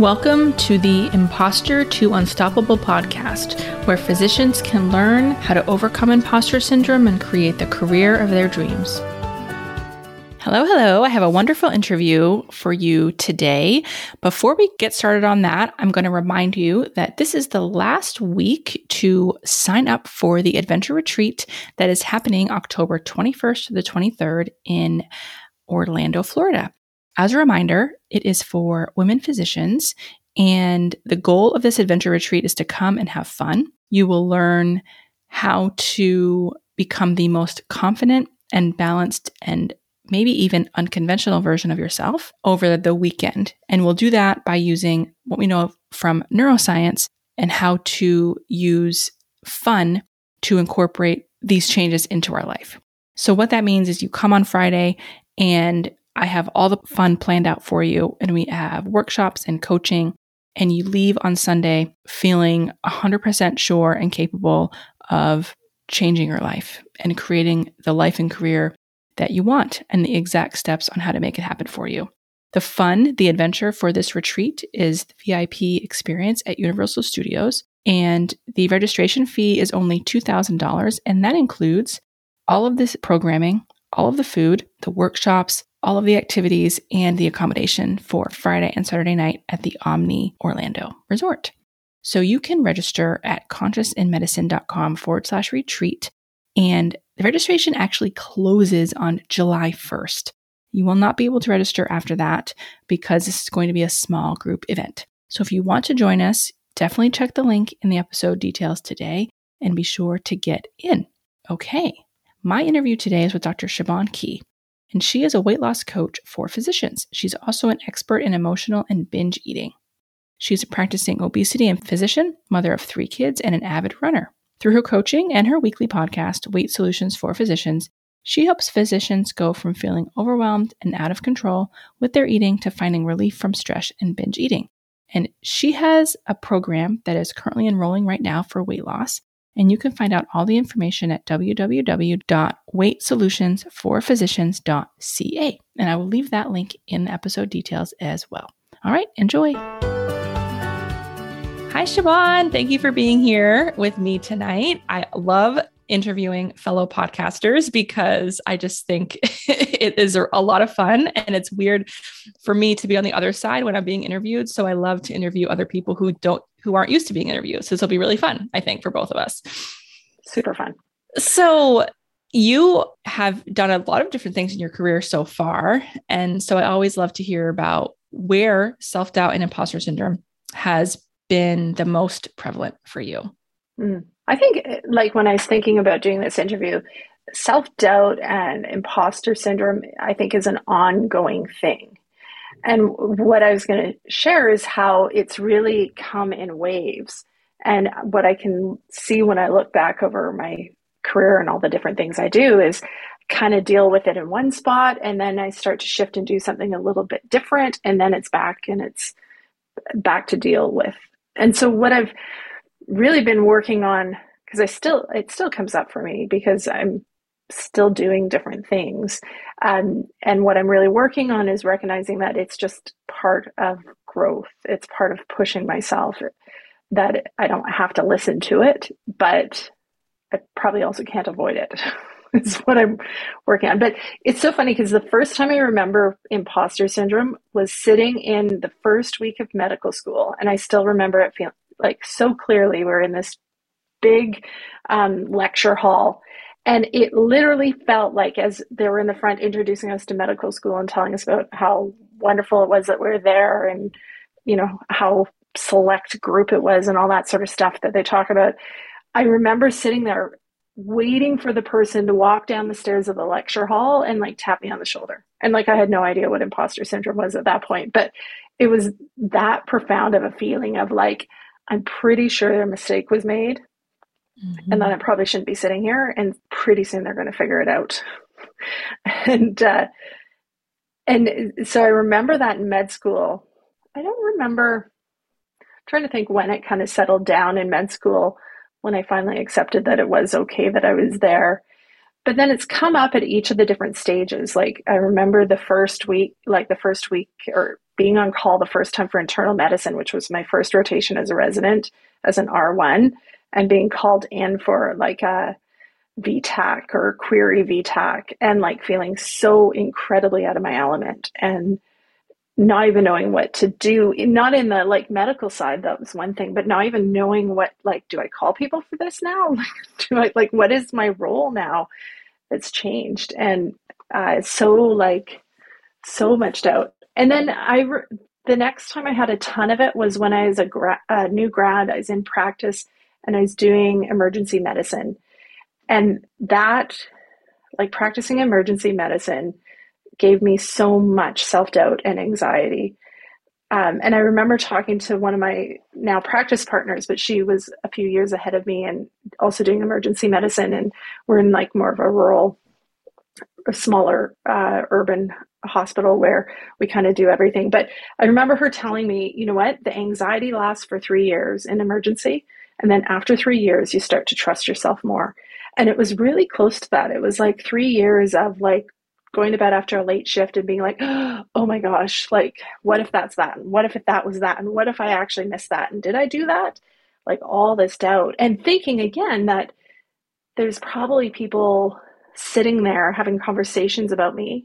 Welcome to the Imposter to Unstoppable podcast, where physicians can learn how to overcome imposter syndrome and create the career of their dreams. Hello, hello. I have a wonderful interview for you today. Before we get started on that, I'm going to remind you that this is the last week to sign up for the Adventure Retreat that is happening October 21st to the 23rd in Orlando, Florida. As a reminder, it is for women physicians, and the goal of this adventure retreat is to come and have fun. You will learn how to become the most confident and balanced and maybe even unconventional version of yourself over the weekend. And we'll do that by using what we know from neuroscience and how to use fun to incorporate these changes into our life. So what that means is you come on Friday and I have all the fun planned out for you, and we have workshops and coaching, and you leave on Sunday feeling 100% sure and capable of changing your life and creating the life and career that you want and the exact steps on how to make it happen for you. The fun, the adventure for this retreat is the VIP experience at Universal Studios, and the registration fee is only $2,000, and that includes all of this programming, all of the food, the workshops, all of the activities, and the accommodation for Friday and Saturday night at the Omni Orlando Resort. So you can register at ConsciousInMedicine.com/retreat. And the registration actually closes on July 1st. You will not be able to register after that because this is going to be a small group event. So if you want to join us, definitely check the link in the episode details today and be sure to get in. Okay. My interview today is with Dr. Shabon Key, and she is a weight loss coach for physicians. She's also an expert in emotional and binge eating. She's a practicing obesity and physician, mother of 3 kids, and an avid runner. Through her coaching and her weekly podcast, Weight Solutions for Physicians, she helps physicians go from feeling overwhelmed and out of control with their eating to finding relief from stress and binge eating. And she has a program that is currently enrolling right now for weight loss. And you can find out all the information at www.weightsolutionsforphysicians.ca. And I will leave that link in the episode details as well. All right, enjoy. Hi, Shabon. Thank you for being here with me tonight. I love interviewing fellow podcasters because I just think it is a lot of fun, and it's weird for me to be on the other side when I'm being interviewed. So I love to interview other people who aren't used to being interviewed. So this will be really fun, I think, for both of us. Super fun. So you have done a lot of different things in your career so far. And so I always love to hear about where self-doubt and imposter syndrome has been the most prevalent for you. I think, like, when I was thinking about doing this interview, self-doubt and imposter syndrome, I think, is an ongoing thing. And what I was going to share is how it's really come in waves. And what I can see when I look back over my career and all the different things I do is kind of deal with it in one spot. And then I start to shift and do something a little bit different. And then it's back to deal with. And so what I've really been working on, because it still comes up for me because I'm still doing different things. And what I'm really working on is recognizing that it's just part of growth. It's part of pushing myself, that I don't have to listen to it, but I probably also can't avoid it. It's what I'm working on. But it's so funny because the first time I remember imposter syndrome was sitting in the first week of medical school. And I still remember it feeling like so clearly. We're in this big lecture hall. And it literally felt like, as they were in the front introducing us to medical school and telling us about how wonderful it was that we're there and, you know, how select group it was and all that sort of stuff that they talk about, I remember sitting there waiting for the person to walk down the stairs of the lecture hall and tap me on the shoulder. And I had no idea what imposter syndrome was at that point, but it was that profound of a feeling of I'm pretty sure a mistake was made. Mm-hmm. And then I probably shouldn't be sitting here, and pretty soon they're going to figure it out. And so I remember that in med school. I'm trying to think when it kind of settled down in med school, when I finally accepted that it was okay that I was there. But then it's come up at each of the different stages. I remember the first week, or being on call the first time for internal medicine, which was my first rotation as a resident, as an R1, and being called in for like a VTAC or query VTAC, and like feeling so incredibly out of my element and not even knowing what to do, not in the like medical side, that was one thing, but not even knowing what, like, do I call people for this now? Do I, like, what is my role now? It's changed. And so much doubt. And then the next time I had a ton of it was when I was a new grad, I was in practice and I was doing emergency medicine. And that, like, practicing emergency medicine gave me so much self-doubt and anxiety. And I remember talking to one of my now practice partners, but she was a few years ahead of me and also doing emergency medicine. And we're in like more of a rural, smaller urban hospital where we kind of do everything. But I remember her telling me, you know what, the anxiety lasts for 3 years in emergency. And then after 3 years, you start to trust yourself more. And it was really close to that. It was like 3 years of like going to bed after a late shift and being like, oh my gosh, like, what if that's that? And what if that was that? And what if I actually missed that? And did I do that? Like all this doubt, and thinking again that there's probably people sitting there having conversations about me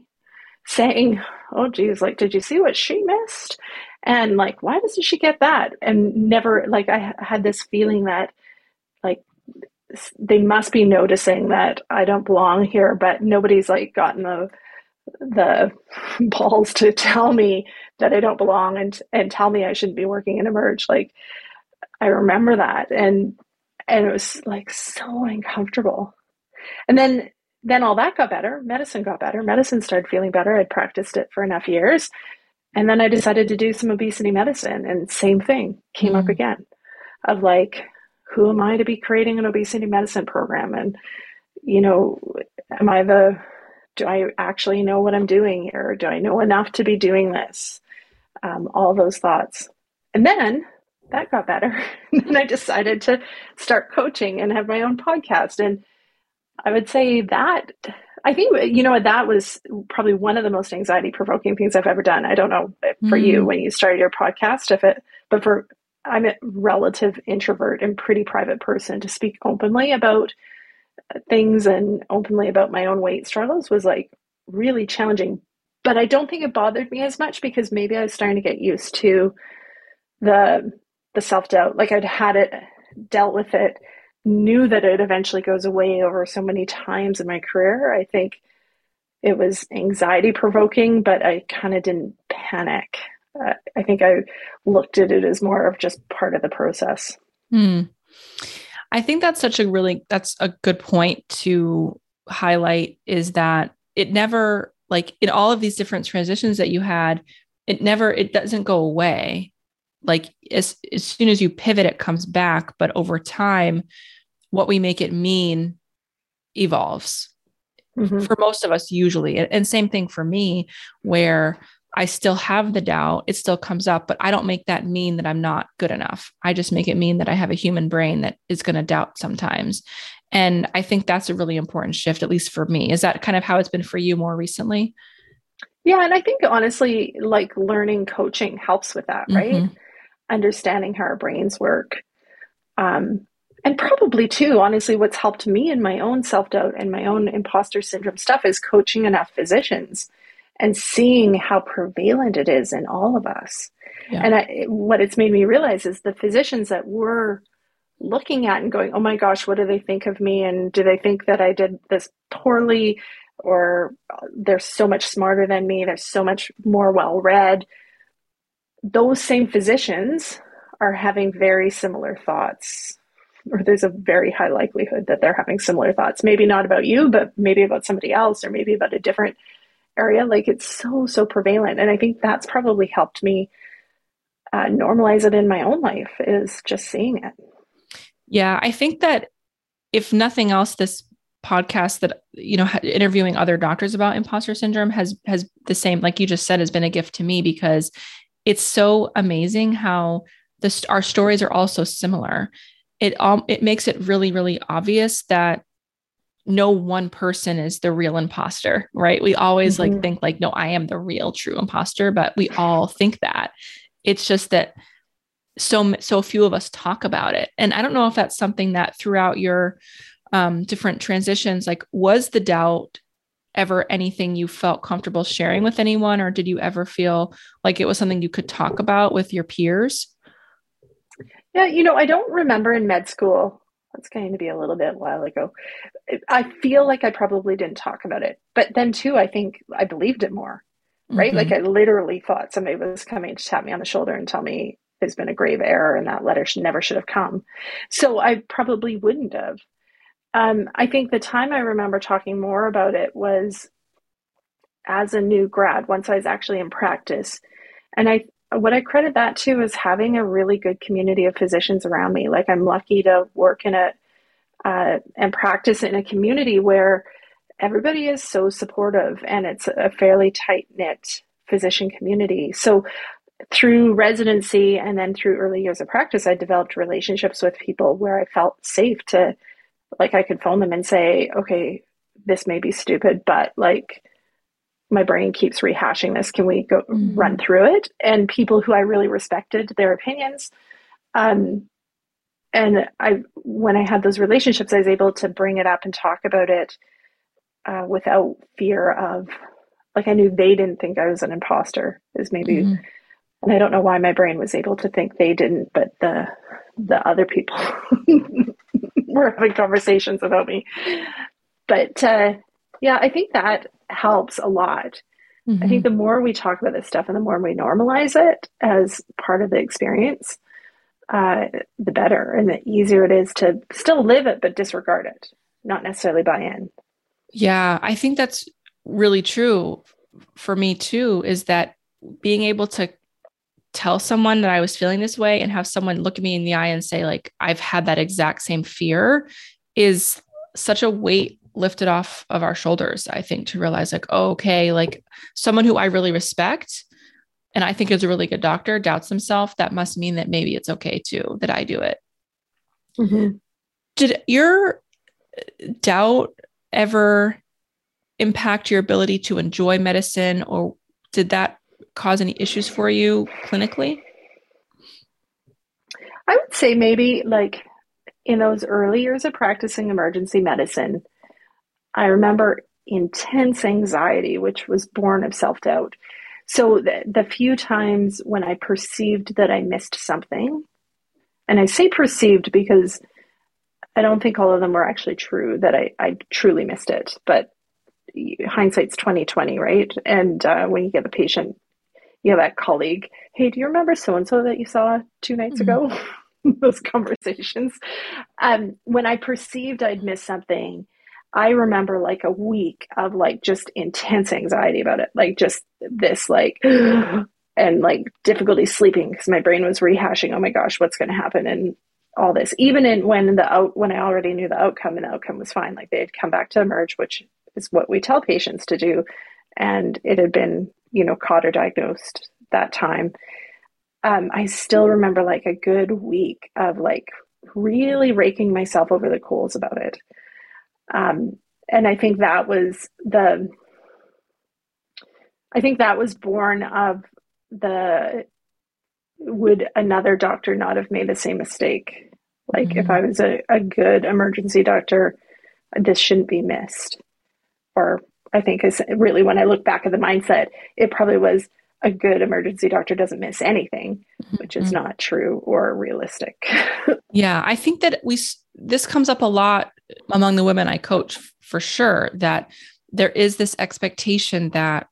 saying, oh geez, like, did you see what she missed? And like, why doesn't she get that? And never, like, I had this feeling that like, they must be noticing that I don't belong here, but nobody's like gotten the balls to tell me that I don't belong and tell me I shouldn't be working in Emerge. Like, I remember that. And it was like so uncomfortable. And then all that got better. Medicine got better. Medicine started feeling better. I'd practiced it for enough years. And then I decided to do some obesity medicine, and same thing came up again of like, who am I to be creating an obesity medicine program? And, you know, do I actually know what I'm doing here? Do I know enough to be doing this? All those thoughts. And then that got better. And I decided to start coaching and have my own podcast. And I would say that, I think, you know, that was probably one of the most anxiety provoking things I've ever done. I don't know for you when you started your podcast, I'm a relative introvert and pretty private person. To speak openly about things and openly about my own weight struggles was like really challenging, but I don't think it bothered me as much because maybe I was starting to get used to the self-doubt. Like I'd had it, dealt with it, knew that it eventually goes away over so many times in my career. I think it was anxiety provoking, but I kind of didn't panic. I think I looked at it as more of just part of the process. I think that's that's a good point to highlight, is that it never, like, in all of these different transitions that you had, it doesn't go away. Like as soon as you pivot, it comes back, but over time, what we make it mean evolves for most of us usually. And same thing for me, where I still have the doubt. It still comes up, but I don't make that mean that I'm not good enough. I just make it mean that I have a human brain that is going to doubt sometimes. And I think that's a really important shift, at least for me. Is that kind of how it's been for you more recently? Yeah. And I think honestly, like, learning coaching helps with that, right? Understanding how our brains work. And probably too, honestly, what's helped me in my own self-doubt and my own imposter syndrome stuff is coaching enough physicians and seeing how prevalent it is in all of us. Yeah. And what it's made me realize is the physicians that we're looking at and going, oh my gosh, what do they think of me? And do they think that I did this poorly, or they're so much smarter than me, they're so much more well-read? Those same physicians are having very similar thoughts, or there's a very high likelihood that they're having similar thoughts. Maybe not about you, but maybe about somebody else, or maybe about a different area. Like, it's so prevalent. And I think that's probably helped me normalize it in my own life, is just seeing it. Yeah. I think that if nothing else, this podcast that, you know, interviewing other doctors about imposter syndrome has the same, like you just said, has been a gift to me, because it's so amazing how our stories are all so similar. It makes it really, really obvious that no one person is the real imposter, right? We always like think like, no, I am the real true imposter, but we all think that. It's just that so few of us talk about it. And I don't know if that's something that throughout your different transitions, like, was the doubt ever anything you felt comfortable sharing with anyone, or did you ever feel like it was something you could talk about with your peers? Yeah. You know, I don't remember in med school, that's going to be a little bit a while ago. I feel like I probably didn't talk about it, but then too, I think I believed it more, right? Like I literally thought somebody was coming to tap me on the shoulder and tell me there's been a grave error and that letter never should have come. So I probably wouldn't have. I think the time I remember talking more about it was as a new grad, once I was actually in practice. And what I credit that to is having a really good community of physicians around me. Like, I'm lucky to work in and practice in a community where everybody is so supportive, and it's a fairly tight-knit physician community. So through residency and then through early years of practice, I developed relationships with people where I felt safe to, like, I could phone them and say, okay, this may be stupid, but like, my brain keeps rehashing this. Can we go run through it? And people who I really respected their opinions. When I had those relationships, I was able to bring it up and talk about it without fear of, like, I knew they didn't think I was an imposter is maybe, and I don't know why my brain was able to think they didn't, but the other people were having conversations about me. But yeah, I think that helps a lot. I think the more we talk about this stuff and the more we normalize it as part of the experience, the better and the easier it is to still live it, but disregard it, not necessarily buy in. Yeah, I think that's really true for me too, is that being able to tell someone that I was feeling this way and have someone look at me in the eye and say, like, I've had that exact same fear, is such a weight lifted off of our shoulders, I think, to realize like, oh, okay, like someone who I really respect and I think is a really good doctor doubts himself. That must mean that maybe it's okay too, that I do it. Did your doubt ever impact your ability to enjoy medicine, or did that cause any issues for you clinically? I would say maybe like in those early years of practicing emergency medicine, I remember intense anxiety, which was born of self-doubt. So the few times when I perceived that I missed something, and I say perceived because I don't think all of them were actually true, that I truly missed it. But hindsight's 20/20, right? And when you get a patient, you know, that colleague, hey, do you remember so-and-so that you saw 2 nights ago? Those conversations. When I perceived I'd missed something, I remember like a week of like just intense anxiety about it, like just this like and like difficulty sleeping because my brain was rehashing, oh my gosh, what's going to happen and all this. Even in when I already knew the outcome and the outcome was fine, like they had come back to emerge, which is what we tell patients to do, and it had been, you know, caught or diagnosed that time. I still remember like a good week of like really raking myself over the coals about it. And I think that was born of would another doctor not have made the same mistake? Like if I was a good emergency doctor, this shouldn't be missed. Or I think is really when I look back at the mindset, it probably was a good emergency doctor doesn't miss anything, which is not true or realistic. Yeah. I think that this comes up a lot among the women I coach for sure, that there is this expectation that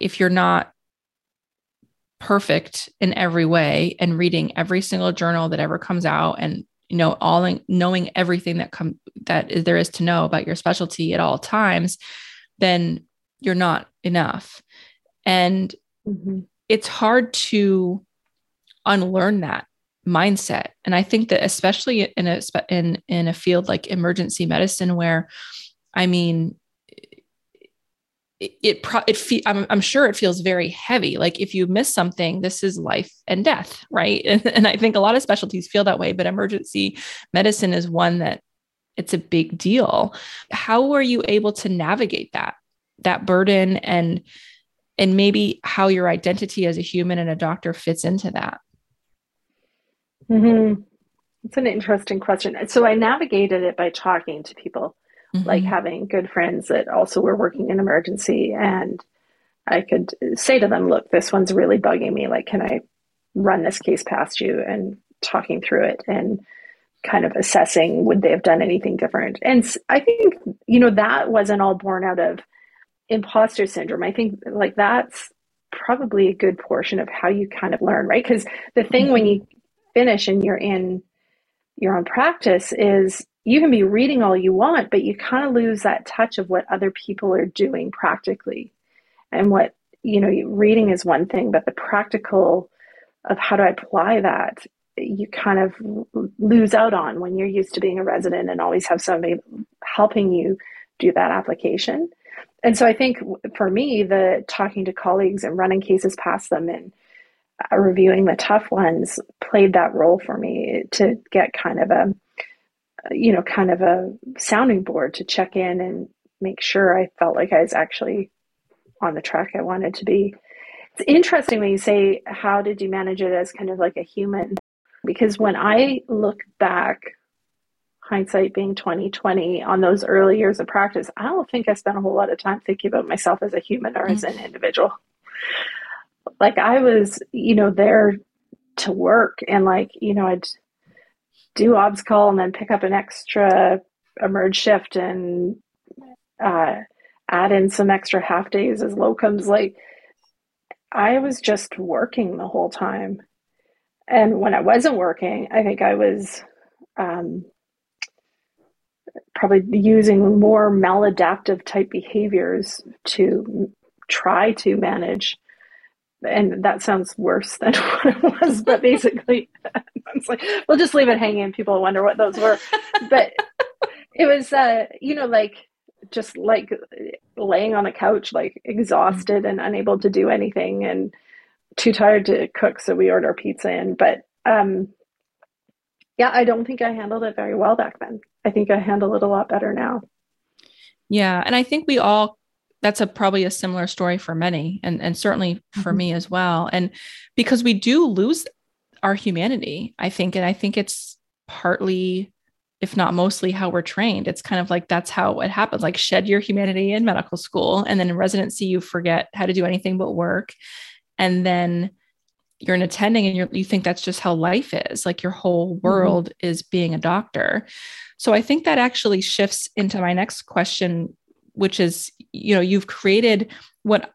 if you're not perfect in every way and reading every single journal that ever comes out and, you know, knowing everything that there is to know about your specialty at all times, then you're not enough. And it's hard to unlearn that mindset. And I think that especially in a field like emergency medicine, where, I mean, I'm sure it feels very heavy. Like if you miss something, this is life and death, right? And I think a lot of specialties feel that way, but emergency medicine is one that it's a big deal. How are you able to navigate that burden and maybe how your identity as a human and a doctor fits into that? Mm-hmm. It's an interesting question. So I navigated it by talking to people, mm-hmm. like having good friends that also were working in emergency. And I could say to them, look, this one's really bugging me. Like, can I run this case past you? And talking through it and kind of assessing, would they have done anything different? And I think, that wasn't all born out of imposter syndrome. I think like that's probably a good portion of how you kind of learn, right? Because the thing when you finish and you're in your own practice is you can be reading all you want, but you kind of lose that touch of what other people are doing practically. And what, reading is one thing, but the practical of how to apply that, you kind of lose out on when you're used to being a resident and always have somebody helping you do that application. And so I think for me, the talking to colleagues and running cases past them and reviewing the tough ones played that role for me to get kind of a sounding board to check in and make sure I felt like I was actually on the track I wanted to be. It's interesting when you say, how did you manage it as kind of like a human? Because when I look back, hindsight being 20/20, on those early years of practice, I don't think I spent a whole lot of time thinking about myself as a human or as an individual. Like I was, there to work and I'd do obs call and then pick up an extra emerge shift and add in some extra half days as locums. Like I was just working the whole time. And when I wasn't working, I think I was probably using more maladaptive type behaviors to try to manage. And that sounds worse than what it was, but basically, it's like, we'll just leave it hanging. People wonder what those were. But it was, just like laying on the couch, like exhausted and unable to do anything and too tired to cook. So we ordered our pizza in, but I don't think I handled it very well back then. I think I handle it a lot better now. Yeah. And I think we all, that's probably a similar story for many and certainly for me as well. And because we do lose our humanity, I think, and I think it's partly, if not mostly, how we're trained. It's kind of like, that's how it happens. Like shed your humanity in medical school. And then in residency, you forget how to do anything but work. And then you're an attending and you think that's just how life is. Like your whole world is being a doctor. So I think that actually shifts into my next question, which is, you've created what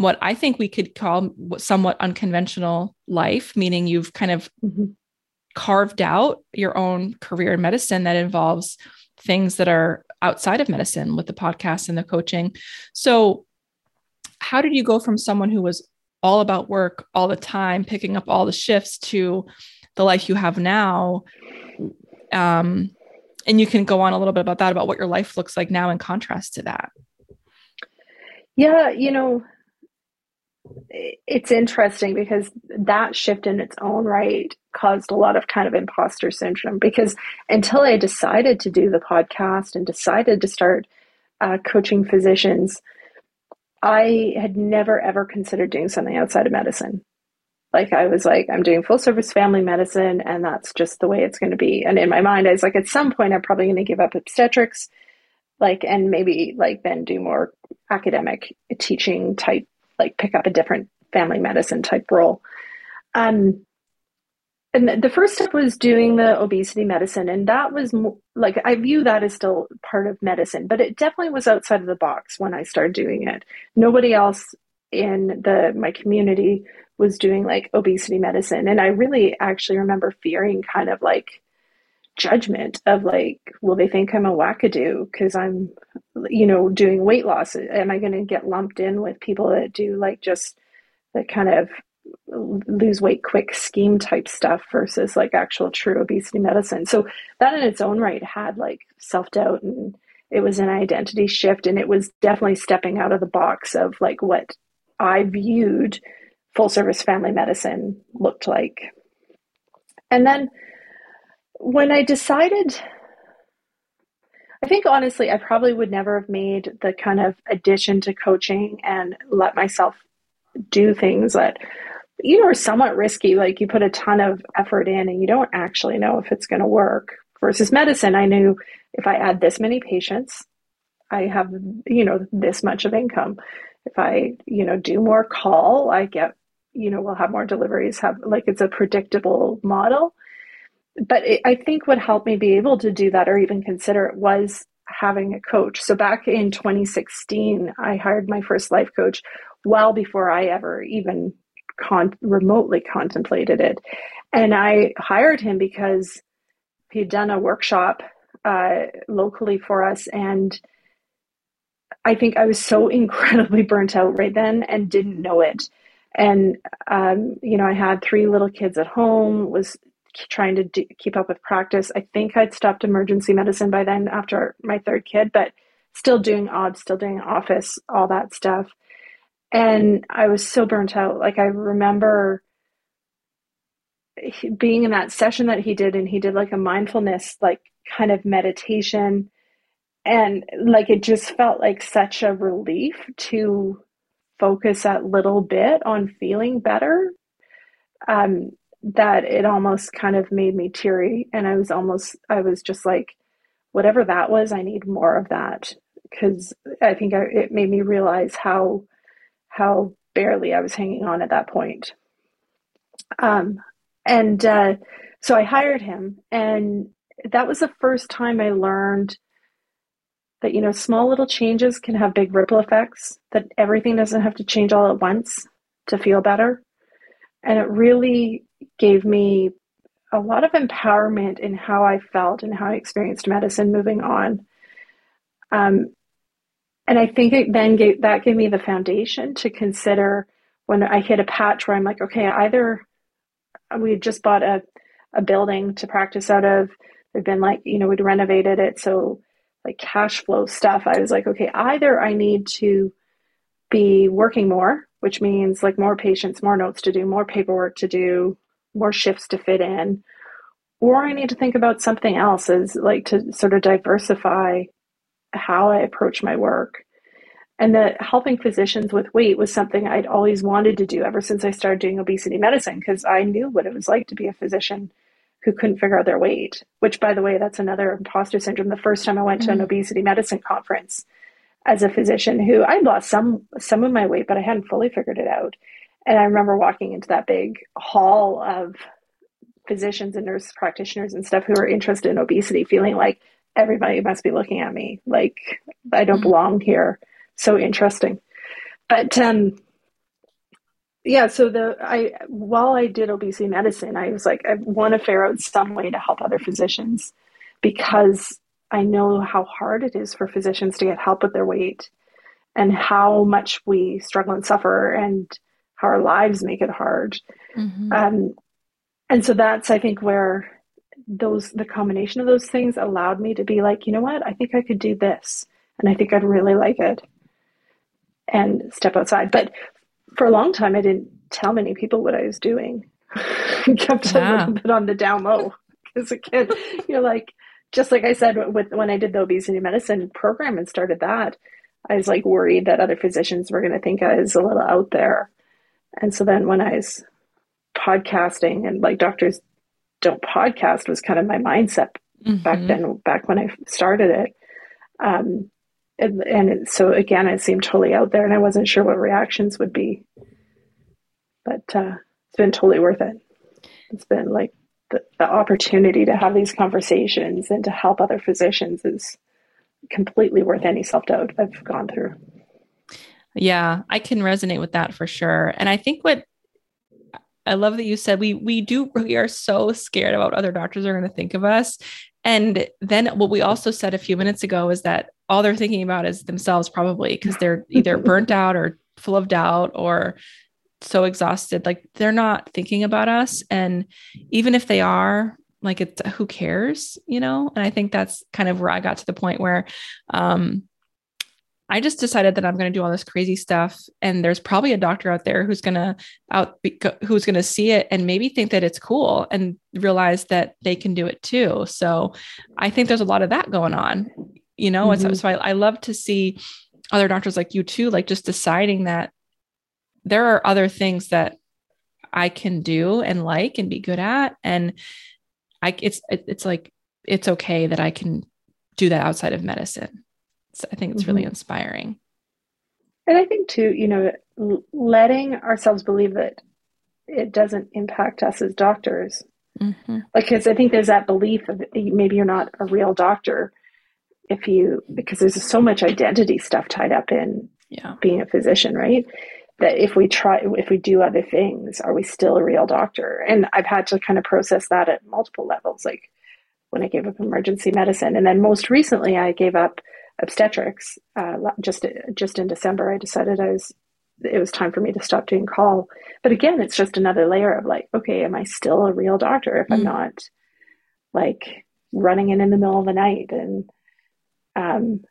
I think we could call somewhat unconventional life, meaning you've kind of carved out your own career in medicine that involves things that are outside of medicine with the podcast and the coaching. So how did you go from someone who was all about work all the time, picking up all the shifts, to the life you have now? And you can go on a little bit about that, about what your life looks like now in contrast to that. Yeah. It's interesting because that shift in its own right caused a lot of kind of imposter syndrome, because until I decided to do the podcast and decided to start coaching physicians, I had never, ever considered doing something outside of medicine. Like I was like, I'm doing full service family medicine and that's just the way it's going to be. And in my mind, I was like, at some point, I'm probably going to give up obstetrics, and maybe then do more academic teaching type, pick up a different family medicine type role. And the first step was doing the obesity medicine. And that was I view that as still part of medicine, but it definitely was outside of the box when I started doing it. Nobody else in my community was doing obesity medicine. And I really actually remember fearing kind of judgment of will they think I'm a wackadoo because I'm, doing weight loss? Am I going to get lumped in with people that do just the kind of lose weight quick scheme type stuff versus actual true obesity medicine? So that in its own right had self-doubt, and it was an identity shift, and it was definitely stepping out of the box of what I viewed full service family medicine looked like. And then when I decided I think honestly, I probably would never have made the kind of addition to coaching and let myself do things that, you know, are somewhat risky. Like you put a ton of effort in and you don't actually know if it's going to work. Versus medicine, I knew if I add this many patients, I have, you know, this much of income. If I, you know, do more call, I get, you know, we'll have more deliveries, have like, it's a predictable model. But it, I think what helped me be able to do that or even consider it was having a coach. So back in 2016, I hired my first life coach well before I ever even remotely contemplated it. And I hired him because he'd done a workshop locally for us. And I think I was so incredibly burnt out right then and didn't know it. And, you know, I had three little kids at home, was trying to keep up with practice. I think I'd stopped emergency medicine by then after my third kid, but still doing OBS, still doing office, all that stuff. And I was so burnt out. Like I remember being in that session that he did, and he did like a mindfulness, like kind of meditation. And like, it just felt like such a relief to focus that little bit on feeling better. That it almost kind of made me teary. And I was just like, whatever that was, I need more of that. Cause I think it made me realize how barely I was hanging on at that point. So I hired him, and that was the first time I learned that, you know, small little changes can have big ripple effects, that everything doesn't have to change all at once to feel better. And it really gave me a lot of empowerment in how I felt and how I experienced medicine moving on. And I think it then gave me the foundation to consider when I hit a patch where I'm like, okay, either we had just bought a building to practice out of. It'd been like, you know, we'd renovated it. So like cash flow stuff, I was like, okay, either I need to be working more, which means like more patients, more notes to do, more paperwork to do, more shifts to fit in, or I need to think about something else as like to sort of diversify how I approach my work. And that helping physicians with weight was something I'd always wanted to do ever since I started doing obesity medicine, because I knew what it was like to be a physician who couldn't figure out their weight, which, by the way, that's another imposter syndrome. The first time I went to an obesity medicine conference as a physician who I'd lost some of my weight, but I hadn't fully figured it out. And I remember walking into that big hall of physicians and nurse practitioners and stuff who were interested in obesity, feeling like everybody must be looking at me, like I don't belong here. So interesting. But yeah, so while I did obesity medicine, I was like, I want to figure out some way to help other physicians, because I know how hard it is for physicians to get help with their weight and how much we struggle and suffer and how our lives make it hard. Mm-hmm. And so that's, I think, where the combination of those things allowed me to be like, you know what, I think I could do this. And I think I'd really like it, and step outside. But for a long time, I didn't tell many people what I was doing. I kept a little bit on the down low. As a kid, you're like, just like I said, when I did the obesity medicine program and started that, I was like worried that other physicians were going to think I was a little out there. And so then when I was podcasting, and like Doctors Don't Podcast was kind of my mindset back when I started it. And so again, it seemed totally out there, and I wasn't sure what reactions would be, but it's been totally worth it. It's been like the opportunity to have these conversations and to help other physicians is completely worth any self-doubt I've gone through. Yeah, I can resonate with that for sure. And I think what I love that you said, we are so scared about what other doctors are going to think of us. And then what we also said a few minutes ago is that all they're thinking about is themselves, probably, because they're either burnt out or full of doubt or so exhausted. Like, they're not thinking about us. And even if they are, like, it's who cares, you know? And I think that's kind of where I got to the point where, I just decided that I'm going to do all this crazy stuff. And there's probably a doctor out there who's going to see it and maybe think that it's cool and realize that they can do it too. So I think there's a lot of that going on. you know? Mm-hmm. And so I love to see other doctors like you too, like just deciding that there are other things that I can do and like, and be good at. And it's like, it's okay that I can do that outside of medicine. So I think it's really inspiring. And I think too, you know, letting ourselves believe that it doesn't impact us as doctors. Mm-hmm. Because I think there's that belief of maybe you're not a real doctor because there's so much identity stuff tied up in being a physician, right? That if we do other things, are we still a real doctor? And I've had to kind of process that at multiple levels. Like when I gave up emergency medicine, and then most recently I gave up obstetrics. Just in December, I decided it was time for me to stop doing call. But again, it's just another layer of like, okay, am I still a real doctor if I'm not like running in the middle of the night and,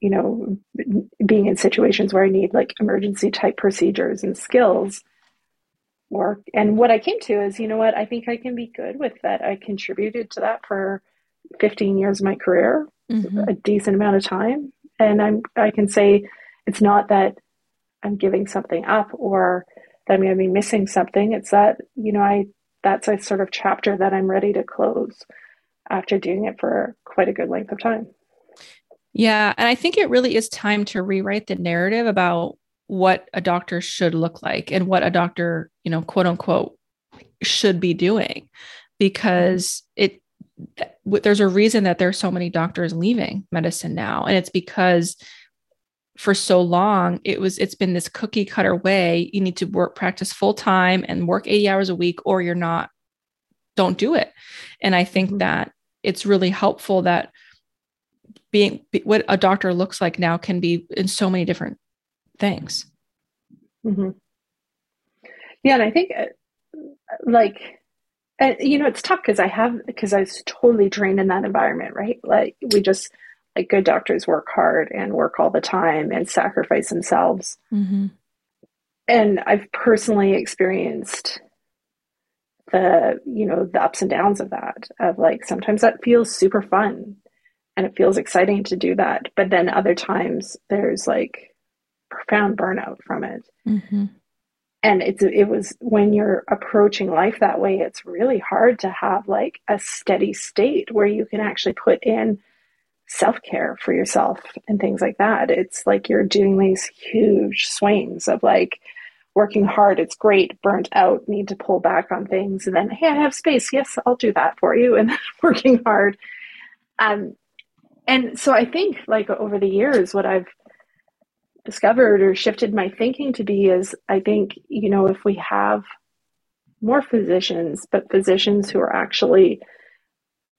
you know, being in situations where I need like emergency type procedures and skills work. And what I came to is, you know what, I think I can be good with that. I contributed to that for 15 years of my career, a decent amount of time. And I can say it's not that I'm giving something up or that I'm going to be missing something. It's that, you know, that's a sort of chapter that I'm ready to close after doing it for quite a good length of time. Yeah. And I think it really is time to rewrite the narrative about what a doctor should look like and what a doctor, you know, quote unquote, should be doing, because there's a reason that there's so many doctors leaving medicine now. And it's because for so long, it's been this cookie cutter way. You need to practice full time and work 80 hours a week, or you're not, don't do it. And I think that it's really helpful that what a doctor looks like now can be in so many different things. Mm-hmm. Yeah. And I think you know, it's tough because I was totally drained in that environment, right? Like like good doctors work hard and work all the time and sacrifice themselves. Mm-hmm. And I've personally experienced the ups and downs of that, of like, sometimes that feels super fun and it feels exciting to do that. But then other times there's like profound burnout from it. Mm-hmm. And it was when you're approaching life that way, it's really hard to have like a steady state where you can actually put in self-care for yourself and things like that. It's like you're doing these huge swings of like working hard. It's great, burnt out, need to pull back on things. And then, hey, I have space. Yes, I'll do that for you. And then working hard. And so I think like over the years, what I've discovered or shifted my thinking to be is, I think, you know, if we have more physicians, but physicians who are actually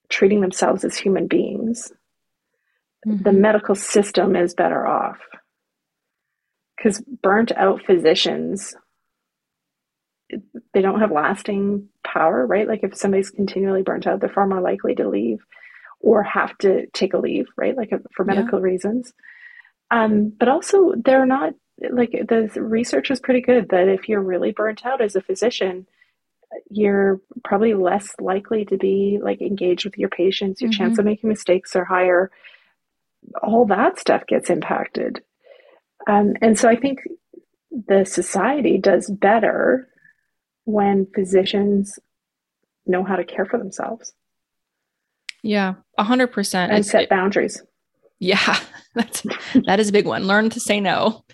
treating themselves as human beings, the medical system is better off. Because burnt out physicians, they don't have lasting power, right? Like if somebody's continually burnt out, they're far more likely to leave or have to take a leave, right? Like for medical reasons. But also they're not, like, the research is pretty good that if you're really burnt out as a physician, you're probably less likely to be like engaged with your patients. Your chance of making mistakes are higher. All that stuff gets impacted. And so I think the society does better when physicians know how to care for themselves. Yeah, 100%. And set boundaries. Yeah, that is a big one. Learn to say no.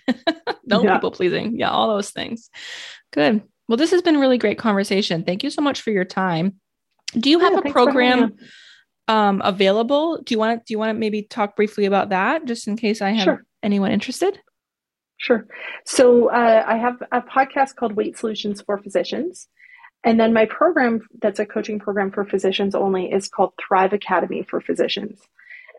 Don't people pleasing. Yeah, all those things. Good. Well, this has been a really great conversation. Thank you so much for your time. Do you have a program available? Do you want to maybe talk briefly about that, just in case I have anyone interested? Sure. So I have a podcast called Weight Solutions for Physicians. And then my program, that's a coaching program for physicians only, is called Thrive Academy for Physicians.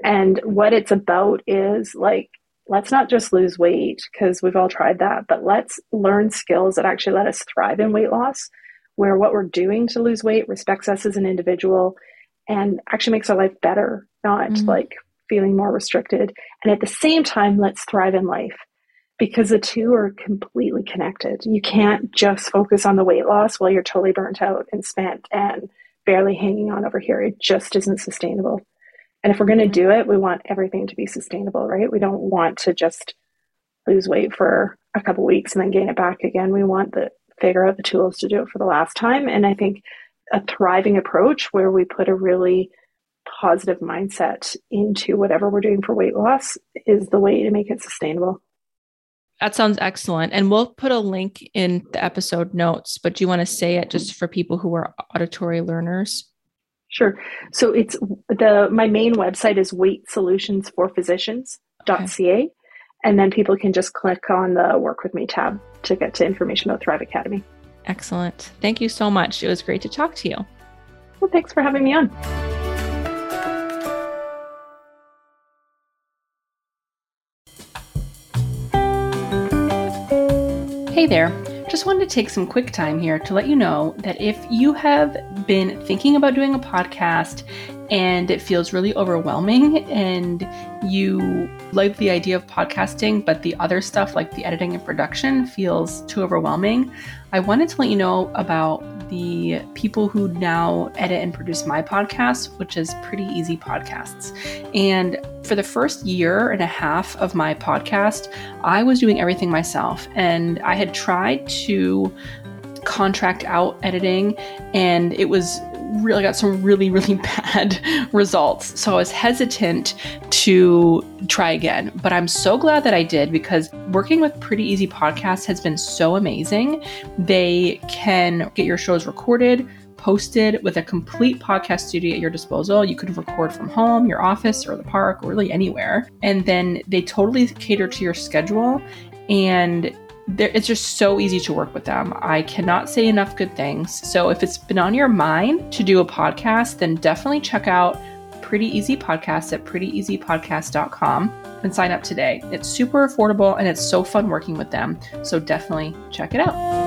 And what it's about is like, let's not just lose weight, because we've all tried that, but let's learn skills that actually let us thrive in weight loss, where what we're doing to lose weight respects us as an individual and actually makes our life better, not like feeling more restricted. And at the same time, let's thrive in life, because the two are completely connected. You can't just focus on the weight loss while you're totally burnt out and spent and barely hanging on over here. It just isn't sustainable. And if we're going to do it, we want everything to be sustainable, right? We don't want to just lose weight for a couple weeks and then gain it back again. We want to figure out the tools to do it for the last time. And I think a thriving approach where we put a really positive mindset into whatever we're doing for weight loss is the way to make it sustainable. That sounds excellent. And we'll put a link in the episode notes, but do you want to say it just for people who are auditory learners? Sure. So it's my main website is weightsolutionsforphysicians.ca. Okay. And then people can just click on the Work With Me tab to get to information about Thrive Academy. Excellent. Thank you so much. It was great to talk to you. Well, thanks for having me on. Hey there. Just wanted to take some quick time here to let you know that if you have been thinking about doing a podcast and it feels really overwhelming and you like the idea of podcasting, but the other stuff like the editing and production feels too overwhelming, I wanted to let you know about the people who now edit and produce my podcast, which is Pretty Easy Podcasts. And for the first year and a half of my podcast, I was doing everything myself. And I had tried to contract out editing, and it was really got some really bad results. So I was hesitant to try again, but I'm so glad that I did, because working with Pretty Easy Podcasts has been so amazing. They can get your shows recorded, posted with a complete podcast studio at your disposal. You could record from home, your office, or the park, or really anywhere. And then they totally cater to your schedule, and it's just so easy to work with them. I cannot say enough good things. So if it's been on your mind to do a podcast, then definitely check out Pretty Easy Podcasts at prettyeasypodcast.com and sign up today. It's super affordable and it's so fun working with them. So definitely check it out.